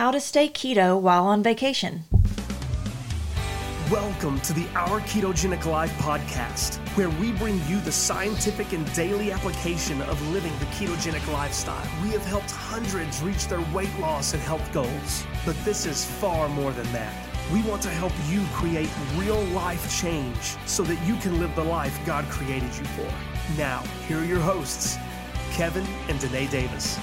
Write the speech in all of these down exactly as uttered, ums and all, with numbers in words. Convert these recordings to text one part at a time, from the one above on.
how to stay keto while on vacation. Welcome to the Our Ketogenic Life Podcast, where we bring you the scientific and daily application of living the ketogenic lifestyle. We have helped hundreds reach their weight loss and health goals, but this is far more than that. We want to help you create real life change so that you can live the life God created you for. Now, here are your hosts, Kevin and Danae Davis.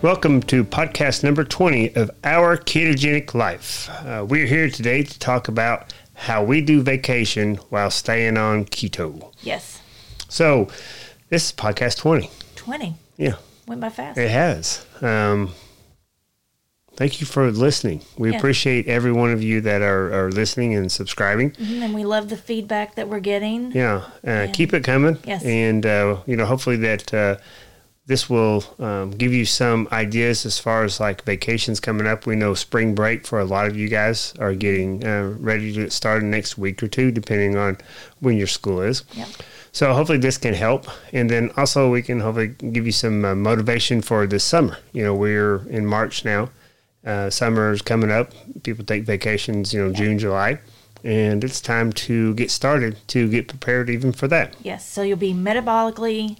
Welcome to podcast number twenty of Our Ketogenic Life. Uh, we're here today to talk about how we do vacation while staying on keto. Yes. So, this is podcast twenty. twenty? Yeah. Went by fast. It has. Um, thank you for listening. We yeah. appreciate every one of you that are, are listening and subscribing. Mm-hmm, and we love the feedback that we're getting. Yeah. Uh, and keep it coming. Yes. And, uh, you know, hopefully that... Uh, This will um, give you some ideas as far as like vacations coming up. We know spring break for a lot of you guys are getting uh, ready to start next week or two, depending on when your school is. Yep. So hopefully this can help. And then also we can hopefully give you some uh, motivation for this summer. You know, we're in March now. Uh, summer's coming up. People take vacations, you know, yep. June, July. And it's time to get started, to get prepared even for that. Yes, so you'll be metabolically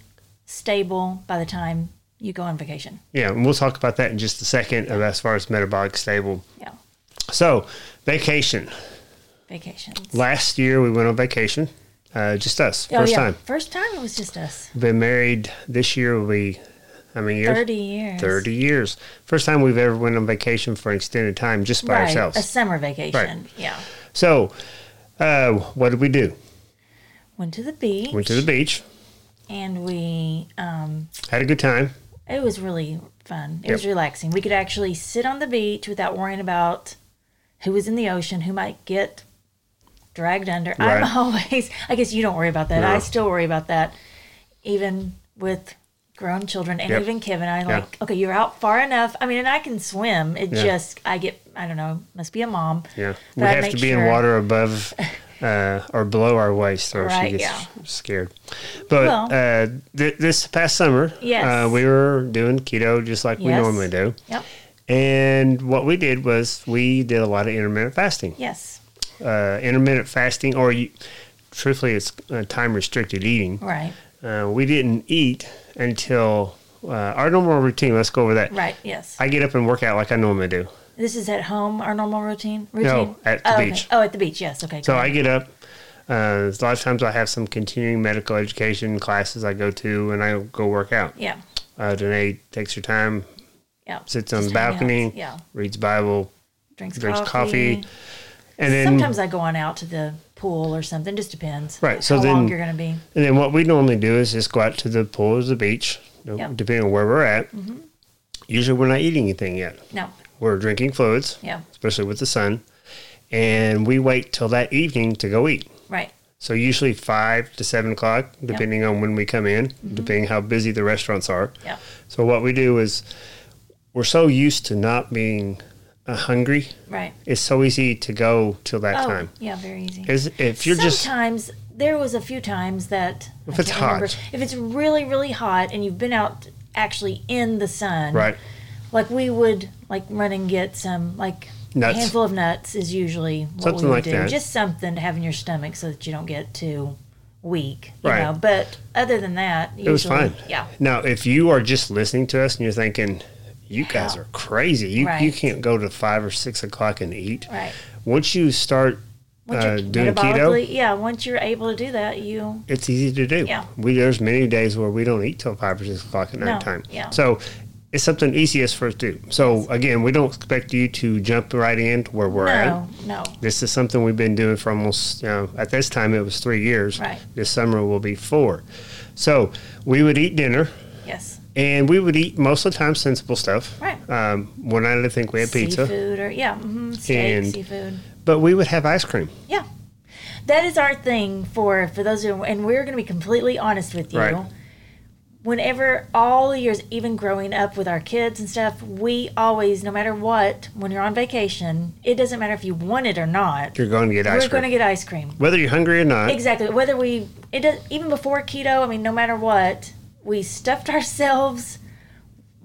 stable by the time you go on vacation. Yeah, and we'll talk about that in just a second yeah. as far as metabolic stable. Yeah. So, vacation. Vacations. Last year we went on vacation, uh, just us, oh, first yeah. time. First time it was just us. Been married this year will be, how many years? thirty years. thirty years. First time we've ever went on vacation for an extended time just by right. ourselves. A summer vacation, right. yeah. So, uh, what did we do? Went to the beach. Went to the beach. And we... Um, had a good time. It was really fun. It yep. was relaxing. We could actually sit on the beach without worrying about who was in the ocean, who might get dragged under. Right. I'm always... I guess you don't worry about that. No. I still worry about that, even with grown children. And yep. even Kevin, I like, yeah. okay, you're out far enough. I mean, and I can swim. It yeah. just... I get... I don't know. Must be a mom. Yeah. We have to be sure. in water above... Uh, or below our waist, or right, she gets yeah. scared. But well, uh, th- this past summer, yes. uh, we were doing keto just like yes. we normally do. Yep. And what we did was we did a lot of intermittent fasting. Yes. Uh, intermittent fasting, or you, truthfully, it's uh, time-restricted eating. Right. Uh, we didn't eat until uh, our normal routine. Let's go over that. Right, yes. I get up and work out like I normally do. This is at home, our normal routine? routine? No, at the oh, beach. Okay. Oh, at the beach, yes. Okay. So I get up. Uh, a lot of times I have some continuing medical education classes I go to, and I go work out. Yeah. Uh, Danae takes her time, yeah. sits on Just the balcony, yeah. reads Bible, drinks, drinks coffee. coffee. And then sometimes I go on out to the pool or something. Just depends right. so how then, long you're going to be. And then what we normally do is just go out to the pool or the beach, yep. depending on where we're at. Mm-hmm. Usually we're not eating anything yet. No. We're drinking fluids, yeah. especially with the sun, and we wait till that evening to go eat. Right. So usually five to seven o'clock, depending yep. on when we come in, mm-hmm. depending how busy the restaurants are. Yeah. So what we do is we're so used to not being hungry. Right. It's so easy to go till that oh, time. Yeah, very easy. It's, if you're Sometimes, just sometimes there was a few times that if I it's hot, remember, if it's really really hot and you've been out actually in the sun, right. Like we would like run and get some like nuts. A handful of nuts is usually what something we would like do. That. Just something to have in your stomach so that you don't get too weak. You right. know? But other than that, usually, it was fine. Yeah. Now, if you are just listening to us and you're thinking, "You guys are crazy. You right. you can't go to five or six o'clock and eat." Right. Once you start once uh, doing keto, yeah. Once you're able to do that, you it's easy to do. Yeah. We there's many days where we don't eat till five or six o'clock at no. nighttime. Yeah. So. It's something easiest for us to do. So, again, we don't expect you to jump right in to where we're no, at. No, no. This is something we've been doing for almost, you know, at this time it was three years. Right. This summer will be four. So, we would eat dinner. Yes. And we would eat most of the time sensible stuff. Right. Um, one night I think we had pizza. Seafood or, yeah, mm-hmm, steak, and, seafood. But we would have ice cream. Yeah. That is our thing for, for those who, and we're going to be completely honest with you. Right. Whenever, all the years, even growing up with our kids and stuff, we always, no matter what, when you're on vacation, it doesn't matter if you want it or not. You're going to get ice cream. We're going to get ice cream. Whether you're hungry or not. Exactly. Whether we, it does, even before keto, I mean, no matter what, we stuffed ourselves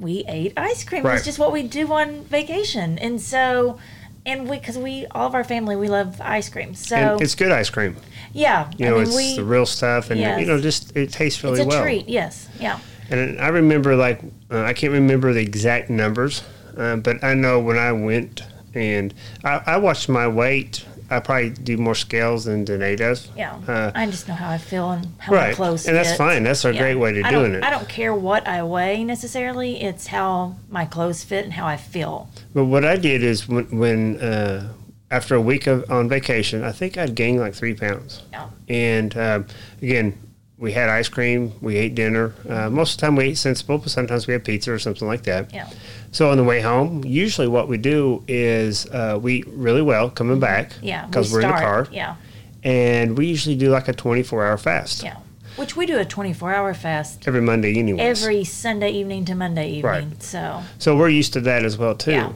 we ate ice cream. Right. It's just what we do on vacation. And so, and we, because we, all of our family, we love ice cream. So and it's good ice cream. Yeah. You know, I mean, it's we, the real stuff. And, yes. you know, just it tastes really well. It's a well. treat, yes. Yeah. And I remember, like, uh, I can't remember the exact numbers, uh, but I know when I went and I, I watched my weight. I probably do more scales than Danae does. Yeah. Uh, I just know how I feel and how right. close and that's fits. Fine. That's a yeah. great way to doing it. I don't care what I weigh necessarily. It's how my clothes fit and how I feel. But what I did is when, when uh, after a week of, on vacation, I think I'd gained like three pounds. Yeah. And uh, again, we had ice cream. We ate dinner. Uh, most of the time we ate sensible, but sometimes we had pizza or something like that. Yeah. So on the way home, usually what we do is uh, we eat really well coming back. Yeah. Because we're start, in the car. Yeah. And we usually do like a twenty-four hour fast. Yeah. Which we do a twenty-four hour fast. Every Monday anyway. Every Sunday evening to Monday evening. Right. So. So we're used to that as well too. Yeah.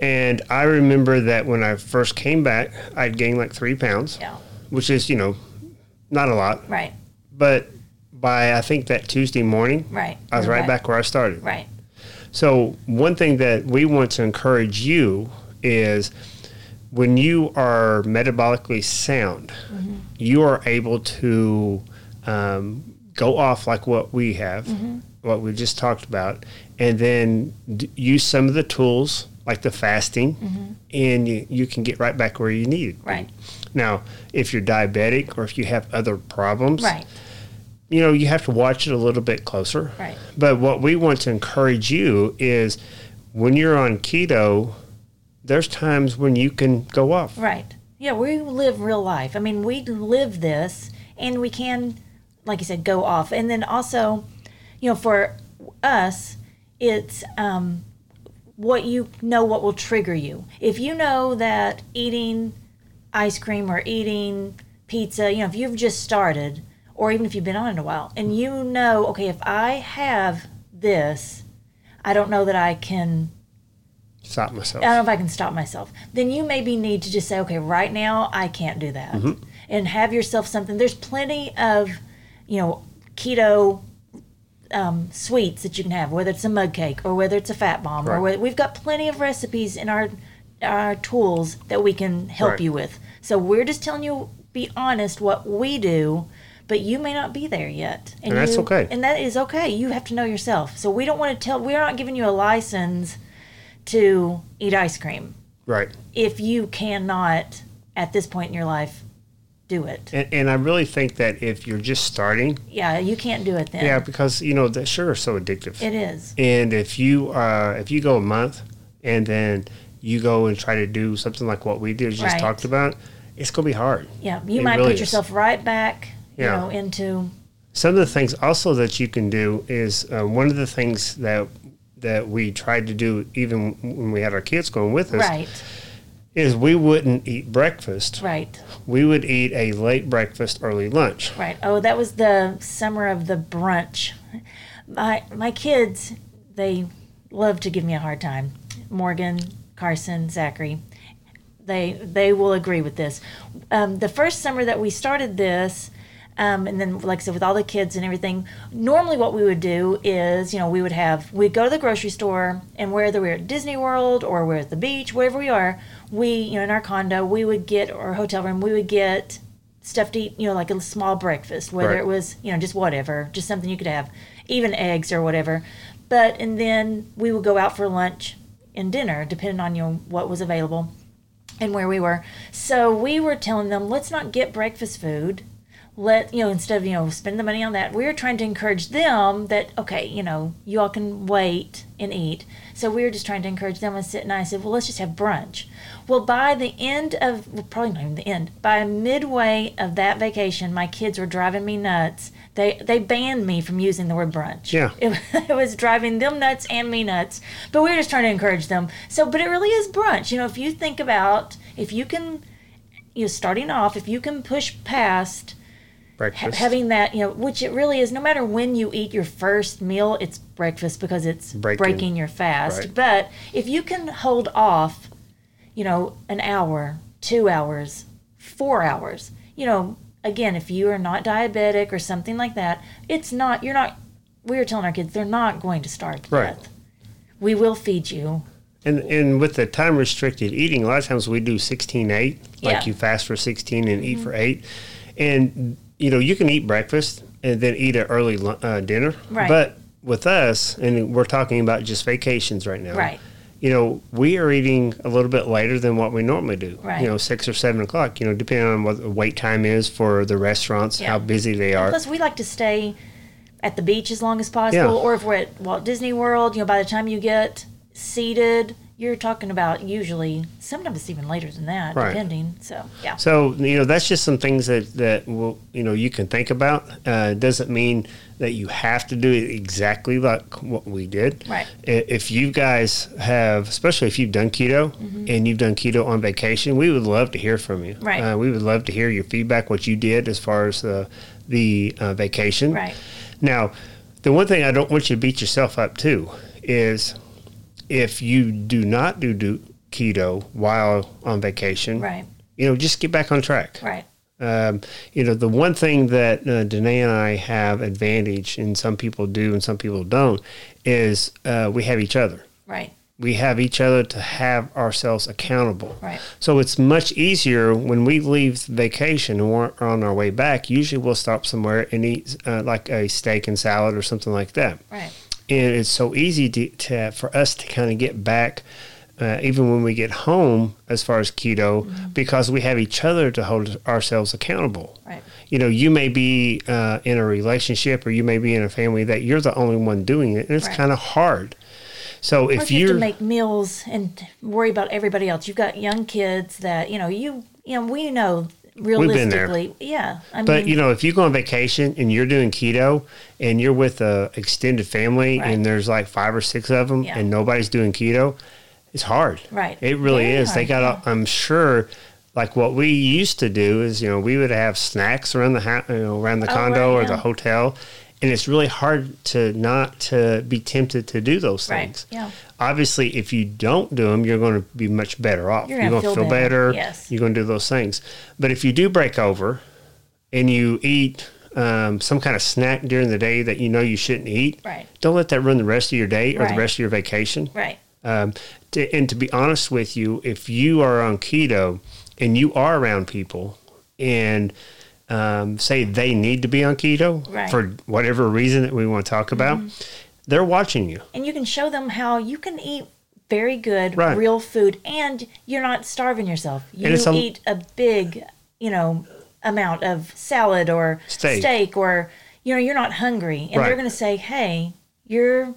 And I remember that when I first came back, I'd gained like three pounds. Yeah. Which is, you know, not a lot. Right. But by, I think, that Tuesday morning, right. I was right, right back where I started. Right. So one thing that we want to encourage you is when you are metabolically sound, mm-hmm. you are able to um, go off like what we have, mm-hmm. what we just talked about, and then d- use some of the tools like the fasting, mm-hmm. and you, you can get right back where you need. Right. Now, if you're diabetic or if you have other problems, right. you know, you have to watch it a little bit closer. Right. But what we want to encourage you is when you're on keto, there's times when you can go off. Right. Yeah, we live real life. I mean, we live this, and we can, like you said, go off. And then also, you know, for us, it's um, what you know what will trigger you. If you know that eating ice cream or eating pizza, you know, if you've just started or even if you've been on it a while and you know, okay, if I have this, I don't know that I can stop myself. I don't know if I can stop myself. Then you maybe need to just say, okay, right now I can't do that. Mm-hmm. And have yourself something. There's plenty of, you know, keto um, sweets that you can have, whether it's a mug cake or whether it's a fat bomb. Right. Or whether, we've got plenty of recipes in our our tools that we can help right. you with. So we're just telling you, be honest what we do, but you may not be there yet. And, and that's you, okay. And that is okay. You have to know yourself. So we don't want to tell, we're not giving you a license to eat ice cream. Right. If you cannot, at this point in your life, do it. And, and I really think that if you're just starting. Yeah, you can't do it then. Yeah, because, you know, the sugar is so addictive. It is. And if you, uh, if you go a month and then you go and try to do something like what we did, just right. talked about, it's going to be hard. Yeah, you it might really put yourself is. right back, you yeah. know, into... Some of the things also that you can do is uh, one of the things that that we tried to do even when we had our kids going with us right. is we wouldn't eat breakfast. Right. We would eat a late breakfast, early lunch. Right. Oh, that was the summer of the brunch. My, my kids, they love to give me a hard time. Morgan, Carson, Zachary, they they will agree with this. Um, the first summer that we started this, um, and then, like I said, with all the kids and everything, normally what we would do is, you know, we would have, we'd go to the grocery store, and whether we're at Disney World or we're at the beach, wherever we are, we, you know, in our condo, we would get, or hotel room, we would get stuff to eat, you know, like a small breakfast, whether right. it was, you know, just whatever, just something you could have, even eggs or whatever. But, and then we would go out for lunch and dinner, depending on, you know, what was available and where we were. So we were telling them, let's not get breakfast food. Let, you know, instead of, you know, spend the money on that, we were trying to encourage them that, okay, you know, you all can wait and eat. So we were just trying to encourage them and sit and I said, well, let's just have brunch. Well, by the end of, well, probably not even the end, by midway of that vacation, my kids were driving me nuts. They they banned me from using the word brunch. Yeah. It, it was driving them nuts and me nuts. But we were just trying to encourage them. So, but it really is brunch. You know, if you think about, if you can, you know, starting off, if you can push past ha- having that, you know, which it really is, no matter when you eat your first meal, it's breakfast because it's breaking, breaking your fast. Right. But if you can hold off, you know, an hour, two hours, four hours, you know, again, if you are not diabetic or something like that, it's not, you're not, we were telling our kids, they're not going to starve to right. death. we will feed you. And and with the time restricted eating, a lot of times we do sixteen eight, yeah. like you fast for sixteen and mm-hmm. eat for eight. And, you know, you can eat breakfast and then eat an early uh, dinner. Right. But with us, and we're talking about just vacations right now. Right. You know, we are eating a little bit later than what we normally do. Right. You know, six or seven o'clock. You know, depending on what the wait time is for the restaurants, yeah. how busy they are. And plus, we like to stay at the beach as long as possible, yeah. or if we're at Walt Disney World. You know, by the time you get seated, you're talking about usually, sometimes it's even later than that, right. depending. So, yeah. So, you know, that's just some things that that will, you know, you can think about. Uh, doesn't mean that you have to do it exactly like what we did. Right. If you guys have, especially if you've done keto mm-hmm. and you've done keto on vacation, we would love to hear from you. Right. Uh, we would love to hear your feedback, what you did as far as uh, the uh, vacation. Right. Now, the one thing I don't want you to beat yourself up to is if you do not do, do keto while on vacation, right. you know, just get back on track. Right. Um, you know, the one thing that uh, Danae and I have advantage, and some people do and some people don't, is uh, we have each other. Right. We have each other to have ourselves accountable. Right. So it's much easier when we leave vacation and we're on our way back. Usually we'll stop somewhere and eat uh, like a steak and salad or something like that. Right. And it's so easy to, to for us to kind of get back, uh, even when we get home, as far as keto, mm-hmm. because we have each other to hold ourselves accountable. Right. You know, you may be uh, in a relationship, or you may be in a family that you're the only one doing it, and it's right. kind of hard. So if you have to make meals and worry about everybody else, you've got young kids that you know you you know we know realistically, We've been there. yeah. I but mean, you know, if you go on vacation and you're doing keto and you're with a extended family right. and there's like five or six of them yeah. and nobody's doing keto, it's hard. Right. It really yeah, is. Hard. They got. Yeah. I'm sure. Like what we used to do is, you know, we would have snacks around the ha- you know, around the oh, condo right, or yeah. the hotel. And it's really hard to not to be tempted to do those things. Right. Yeah. Obviously, if you don't do them, you're going to be much better off. You're, you're going to feel better. better. Yes. You're going to do those things. But if you do break over and you eat um, some kind of snack during the day that you know you shouldn't eat, right. don't let that ruin the rest of your day or right. the rest of your vacation. Right. Um, to, and to be honest with you, if you are on keto and you are around people and Um, say they need to be on keto right. for whatever reason that we want to talk about, mm-hmm. they're watching you. And you can show them how you can eat very good, right. real food, and you're not starving yourself. You a, eat a big, you know, amount of salad or steak, steak or, you know, you're not hungry. And right. they're going to say, hey, you're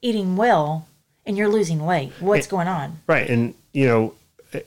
eating well and you're losing weight. What's and, going on? Right. And, you know,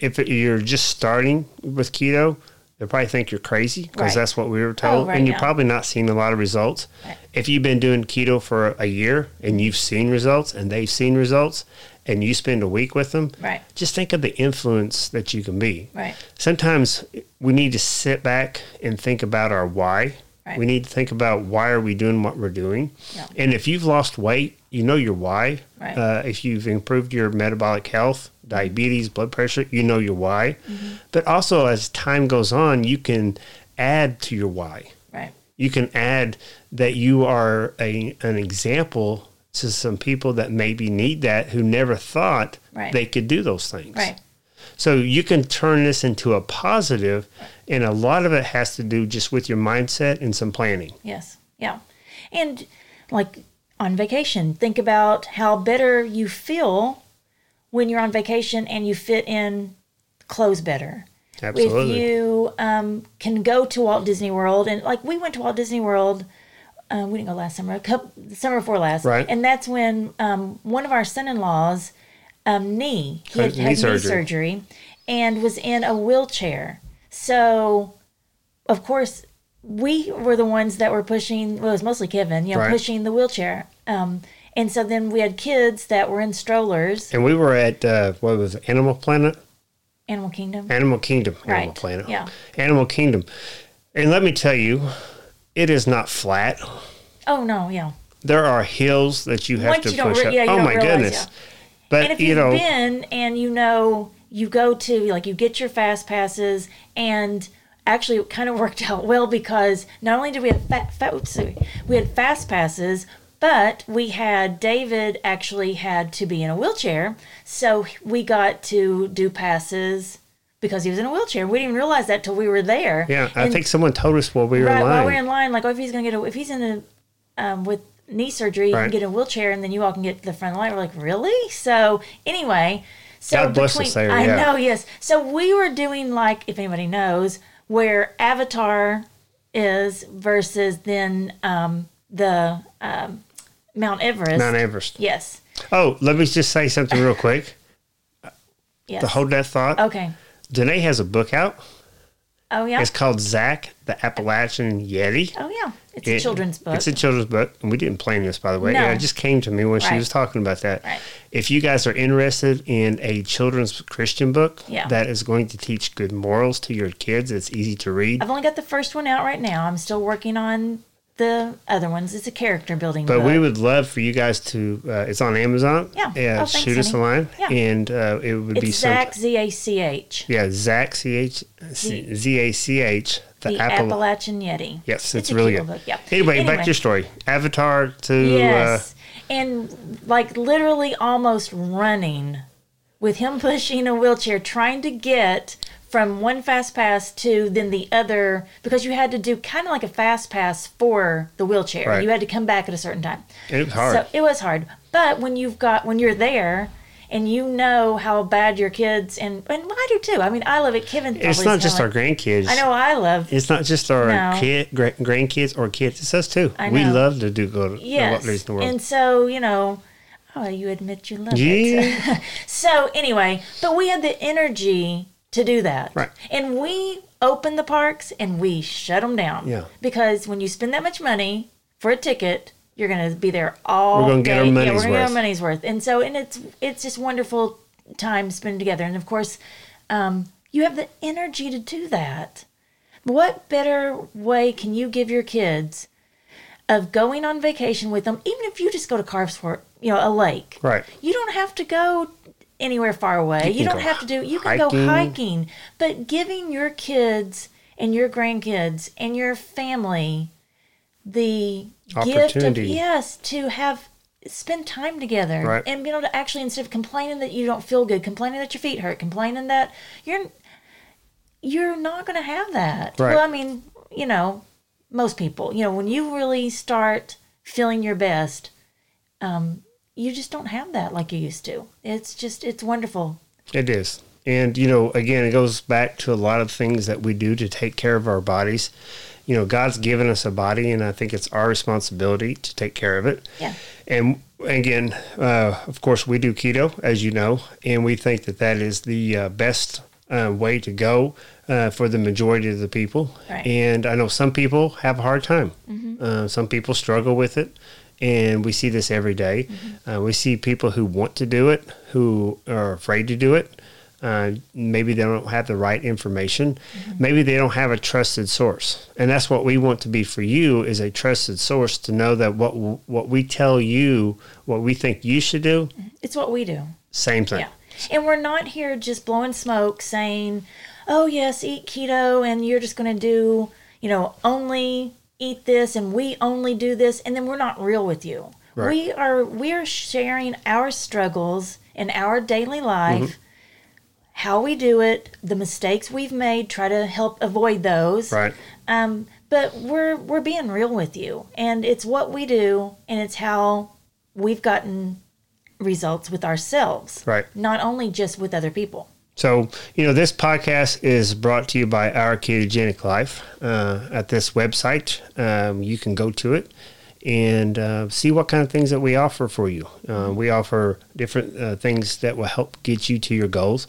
if you're just starting with keto, they probably think you're crazy because right. that's what we were told. Oh, right, and you're yeah. probably not seeing a lot of results. Right. If you've been doing keto for a year and you've seen results and they've seen results and you spend a week with them, right. just think of the influence that you can be. Right. Sometimes we need to sit back and think about our why. Right. We need to think about why are we doing what we're doing. Yeah. And if you've lost weight, you know your why. Right. Uh, if you've improved your metabolic health, diabetes, blood pressure, you know your why. Mm-hmm. But also as time goes on, you can add to your why. Right. You can add that you are a an example to some people that maybe need that, who never thought right. they could do those things. Right. So you can turn this into a positive, and a lot of it has to do just with your mindset and some planning. Yes. Yeah. And like on vacation, think about how better you feel when you're on vacation and you fit in clothes better. Absolutely. If you um, can go to Walt Disney World, and like we went to Walt Disney World, uh, we didn't go last summer, a couple, the summer before last. Right. And that's when um, one of our son-in-laws, um, knee, he had, had knee, surgery. knee surgery and was in a wheelchair. So, of course, we were the ones that were pushing, well, it was mostly Kevin, you know, right. pushing the wheelchair. Um And so then we had kids that were in strollers. And we were at, uh, what was it, Animal Planet? Animal Kingdom. Animal Kingdom. Right. Animal Planet. Yeah. Animal Kingdom. And let me tell you, it is not flat. Oh, no, yeah. There are hills that you have Once to you push re- up. Yeah, you oh, don't my realize, goodness. Yeah. But, and if you've you know, been and you know, you go to, like, you get your fast passes, and actually it kind of worked out well because not only did we have, fa- fa- oops, we had fast passes, But we had, David actually had to be in a wheelchair, so we got to do passes because he was in a wheelchair. We didn't even realize that till we were there. Yeah, I and, think someone told us while we were right, in line. Right, while we were in line, like, oh, if he's going to get a, if he's in a, um, with knee surgery, right. You can get a wheelchair, and then you all can get to the front of the line. We're like, really? So, anyway. So God bless between, us there, I yeah. know, yes. So, we were doing, like, if anybody knows, where Avatar is versus then um, the... Um, Mount Everest. Mount Everest. Yes. Oh, let me just say something real quick. Yes. To hold that thought. Okay. Danae has a book out. Oh, yeah. It's called Zach the Appalachian Yeti. Oh, yeah. It's it, a children's book. It's a children's book. And we didn't plan this, by the way. No. It just came to me when right. she was talking about that. Right. If you guys are interested in a children's Christian book yeah. that is going to teach good morals to your kids, it's easy to read. I've only got the first one out right now. I'm still working on... the other ones. It's a character building but book. We would love for you guys to uh, it's on Amazon. Yeah, yeah. Oh, thanks, shoot honey. Us a line. Yeah. And uh, it would it's be Zach some, Z A C H yeah Zach C H Z- Z A C H the, the Appala- Appalachian Yeti. Yes, it's, it's a really good book. Yeah. Anyway, anyway back to your story. Avatar to yes uh, and like literally almost running with him pushing a wheelchair trying to get from one fast pass to then the other, because you had to do kind of like a fast pass for the wheelchair. Right. You had to come back at a certain time. It was hard. So it was hard. But when you've got, when you're there and you know how bad your kids, and, and I do too. I mean, I love it. Kevin. It's not just like, our grandkids. I know I love. It's not just our no. kid, gra- grandkids or kids. It's us too. I know. We love to do go to yes. the Disney World. And so, you know, oh, you admit you love yeah. it. So. so anyway, but we had the energy to do that. Right. And we open the parks and we shut them down. Yeah. Because when you spend that much money for a ticket, you're going to be there all day. We're going to get our money's yeah, we're gonna worth. We're going to get our money's worth. And so, and it's it's just wonderful time spent together. And of course, um, you have the energy to do that. What better way can you give your kids of going on vacation with them, even if you just go to Carlsbad, you know, a lake. Right. You don't have to go anywhere far away. You, you don't have to do, you can hiking. go hiking, but giving your kids and your grandkids and your family the gift of, yes, to have, spend time together. Right. And, you know, to actually, instead of complaining that you don't feel good, complaining that your feet hurt, complaining that you're, you're not going to have that. Right. Well, I mean, you know, most people, you know, when you really start feeling your best, um, you just don't have that like you used to. It's just, it's wonderful. It is. And, you know, again, it goes back to a lot of things that we do to take care of our bodies. You know, God's given us a body, and I think it's our responsibility to take care of it. Yeah. And again, uh, of course, we do keto, as you know, and we think that that is the uh, best uh, way to go uh, for the majority of the people. Right. And I know some people have a hard time. Mm-hmm. Uh, some people struggle with it. And we see this every day. Mm-hmm. Uh, we see people who want to do it, who are afraid to do it. Uh, maybe they don't have the right information. Mm-hmm. Maybe they don't have a trusted source. And that's what we want to be for you, is a trusted source to know that what what we tell you, what we think you should do. It's what we do. Same thing. Yeah. And we're not here just blowing smoke saying, oh, yes, eat keto, and you're just going to do, you know, only eat this, and we only do this, and then we're not real with you. Right. We are we are sharing our struggles in our daily life, mm-hmm. how we do it, the mistakes we've made, try to help avoid those. Right. Um, but we're we're being real with you, and it's what we do, and it's how we've gotten results with ourselves. Right. Not only just with other people. So, you know, this podcast is brought to you by Our Ketogenic Life. Uh, at this website, um, you can go to it and uh, see what kind of things that we offer for you. Uh, we offer different uh, things that will help get you to your goals.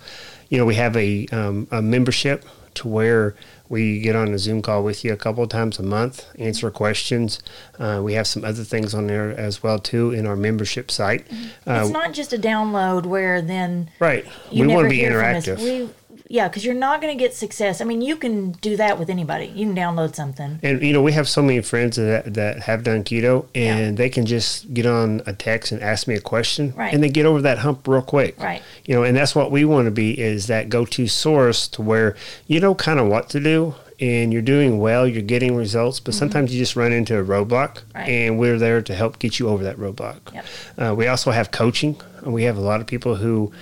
You know, we have a, um, a membership to where we get on a Zoom call with you a couple of times a month, answer questions. Uh, we have some other things on there as well, too, in our membership site. Uh, it's not just a download where then right. you we want to be interactive. We, yeah, because you're not going to get success. I mean, you can do that with anybody. You can download something. And, you know, we have so many friends that that have done keto, and yeah. they can just get on a text and ask me a question, right. and they get over that hump real quick. Right. You know, and that's what we want to be, is that go-to source to where you know kind of what to do, and you're doing well, you're getting results, but mm-hmm. sometimes you just run into a roadblock, right. and we're there to help get you over that roadblock. Yep. Uh, we also have coaching. We have a lot of people who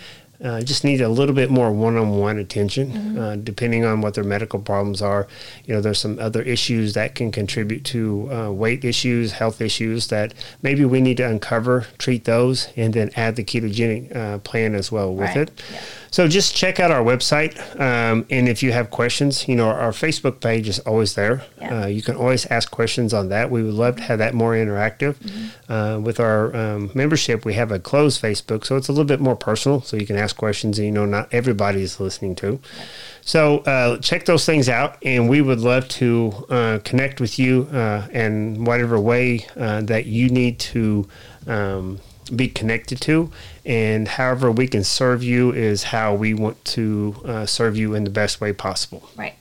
uh, just need a little bit more one-on-one attention, mm-hmm. uh, depending on what their medical problems are. You know, there's some other issues that can contribute to uh, weight issues, health issues that maybe we need to uncover, treat those, and then add the ketogenic uh, plan as well with right. it. Yep. So just check out our website, um, and if you have questions, you know, our, our Facebook page is always there. Yeah. Uh, you can always ask questions on that. We would love to have that more interactive. Mm-hmm. Uh, with our um, membership, we have a closed Facebook, so it's a little bit more personal, so you can ask questions that, you know, not everybody is listening to. Yeah. So uh, check those things out, and we would love to uh, connect with you uh, in whatever way uh, that you need to um, be connected to. And however we can serve you is how we want to uh, serve you in the best way possible. Right.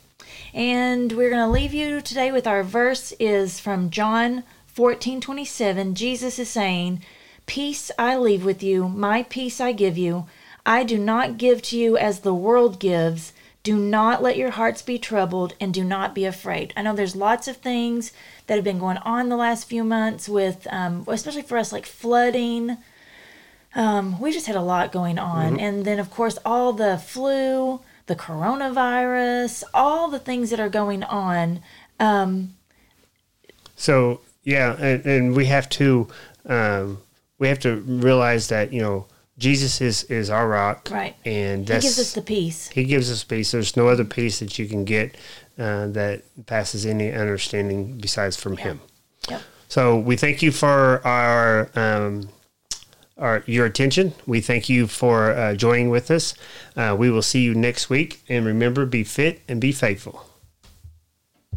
And we're going to leave you today with our verse is from John fourteen twenty-seven. Jesus is saying, "Peace I leave with you, my peace I give you. I do not give to you as the world gives. Do not let your hearts be troubled and do not be afraid." I know there's lots of things that have been going on the last few months with, um, especially for us, like flooding. Um, we just had a lot going on. Mm-hmm. And then, of course, all the flu, the coronavirus, all the things that are going on. Um, so, yeah, and, and we have to um, we have to realize that, you know, Jesus is, is our rock. Right. And that's, he gives us the peace. He gives us peace. There's no other peace that you can get uh, that passes any understanding besides from yeah. him. Yep. So we thank you for our... Um, Our, your attention. We thank you for uh, joining with us. Uh, we will see you next week. And remember, be fit and be faithful.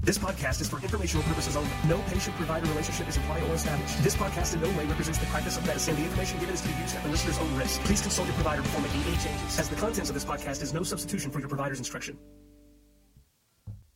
This podcast is for informational purposes only. No patient-provider relationship is implied or established. This podcast in no way represents the practice of medicine. The information given is to be used at the listener's own risk. Please consult your provider before making any changes, as the contents of this podcast is no substitution for your provider's instruction.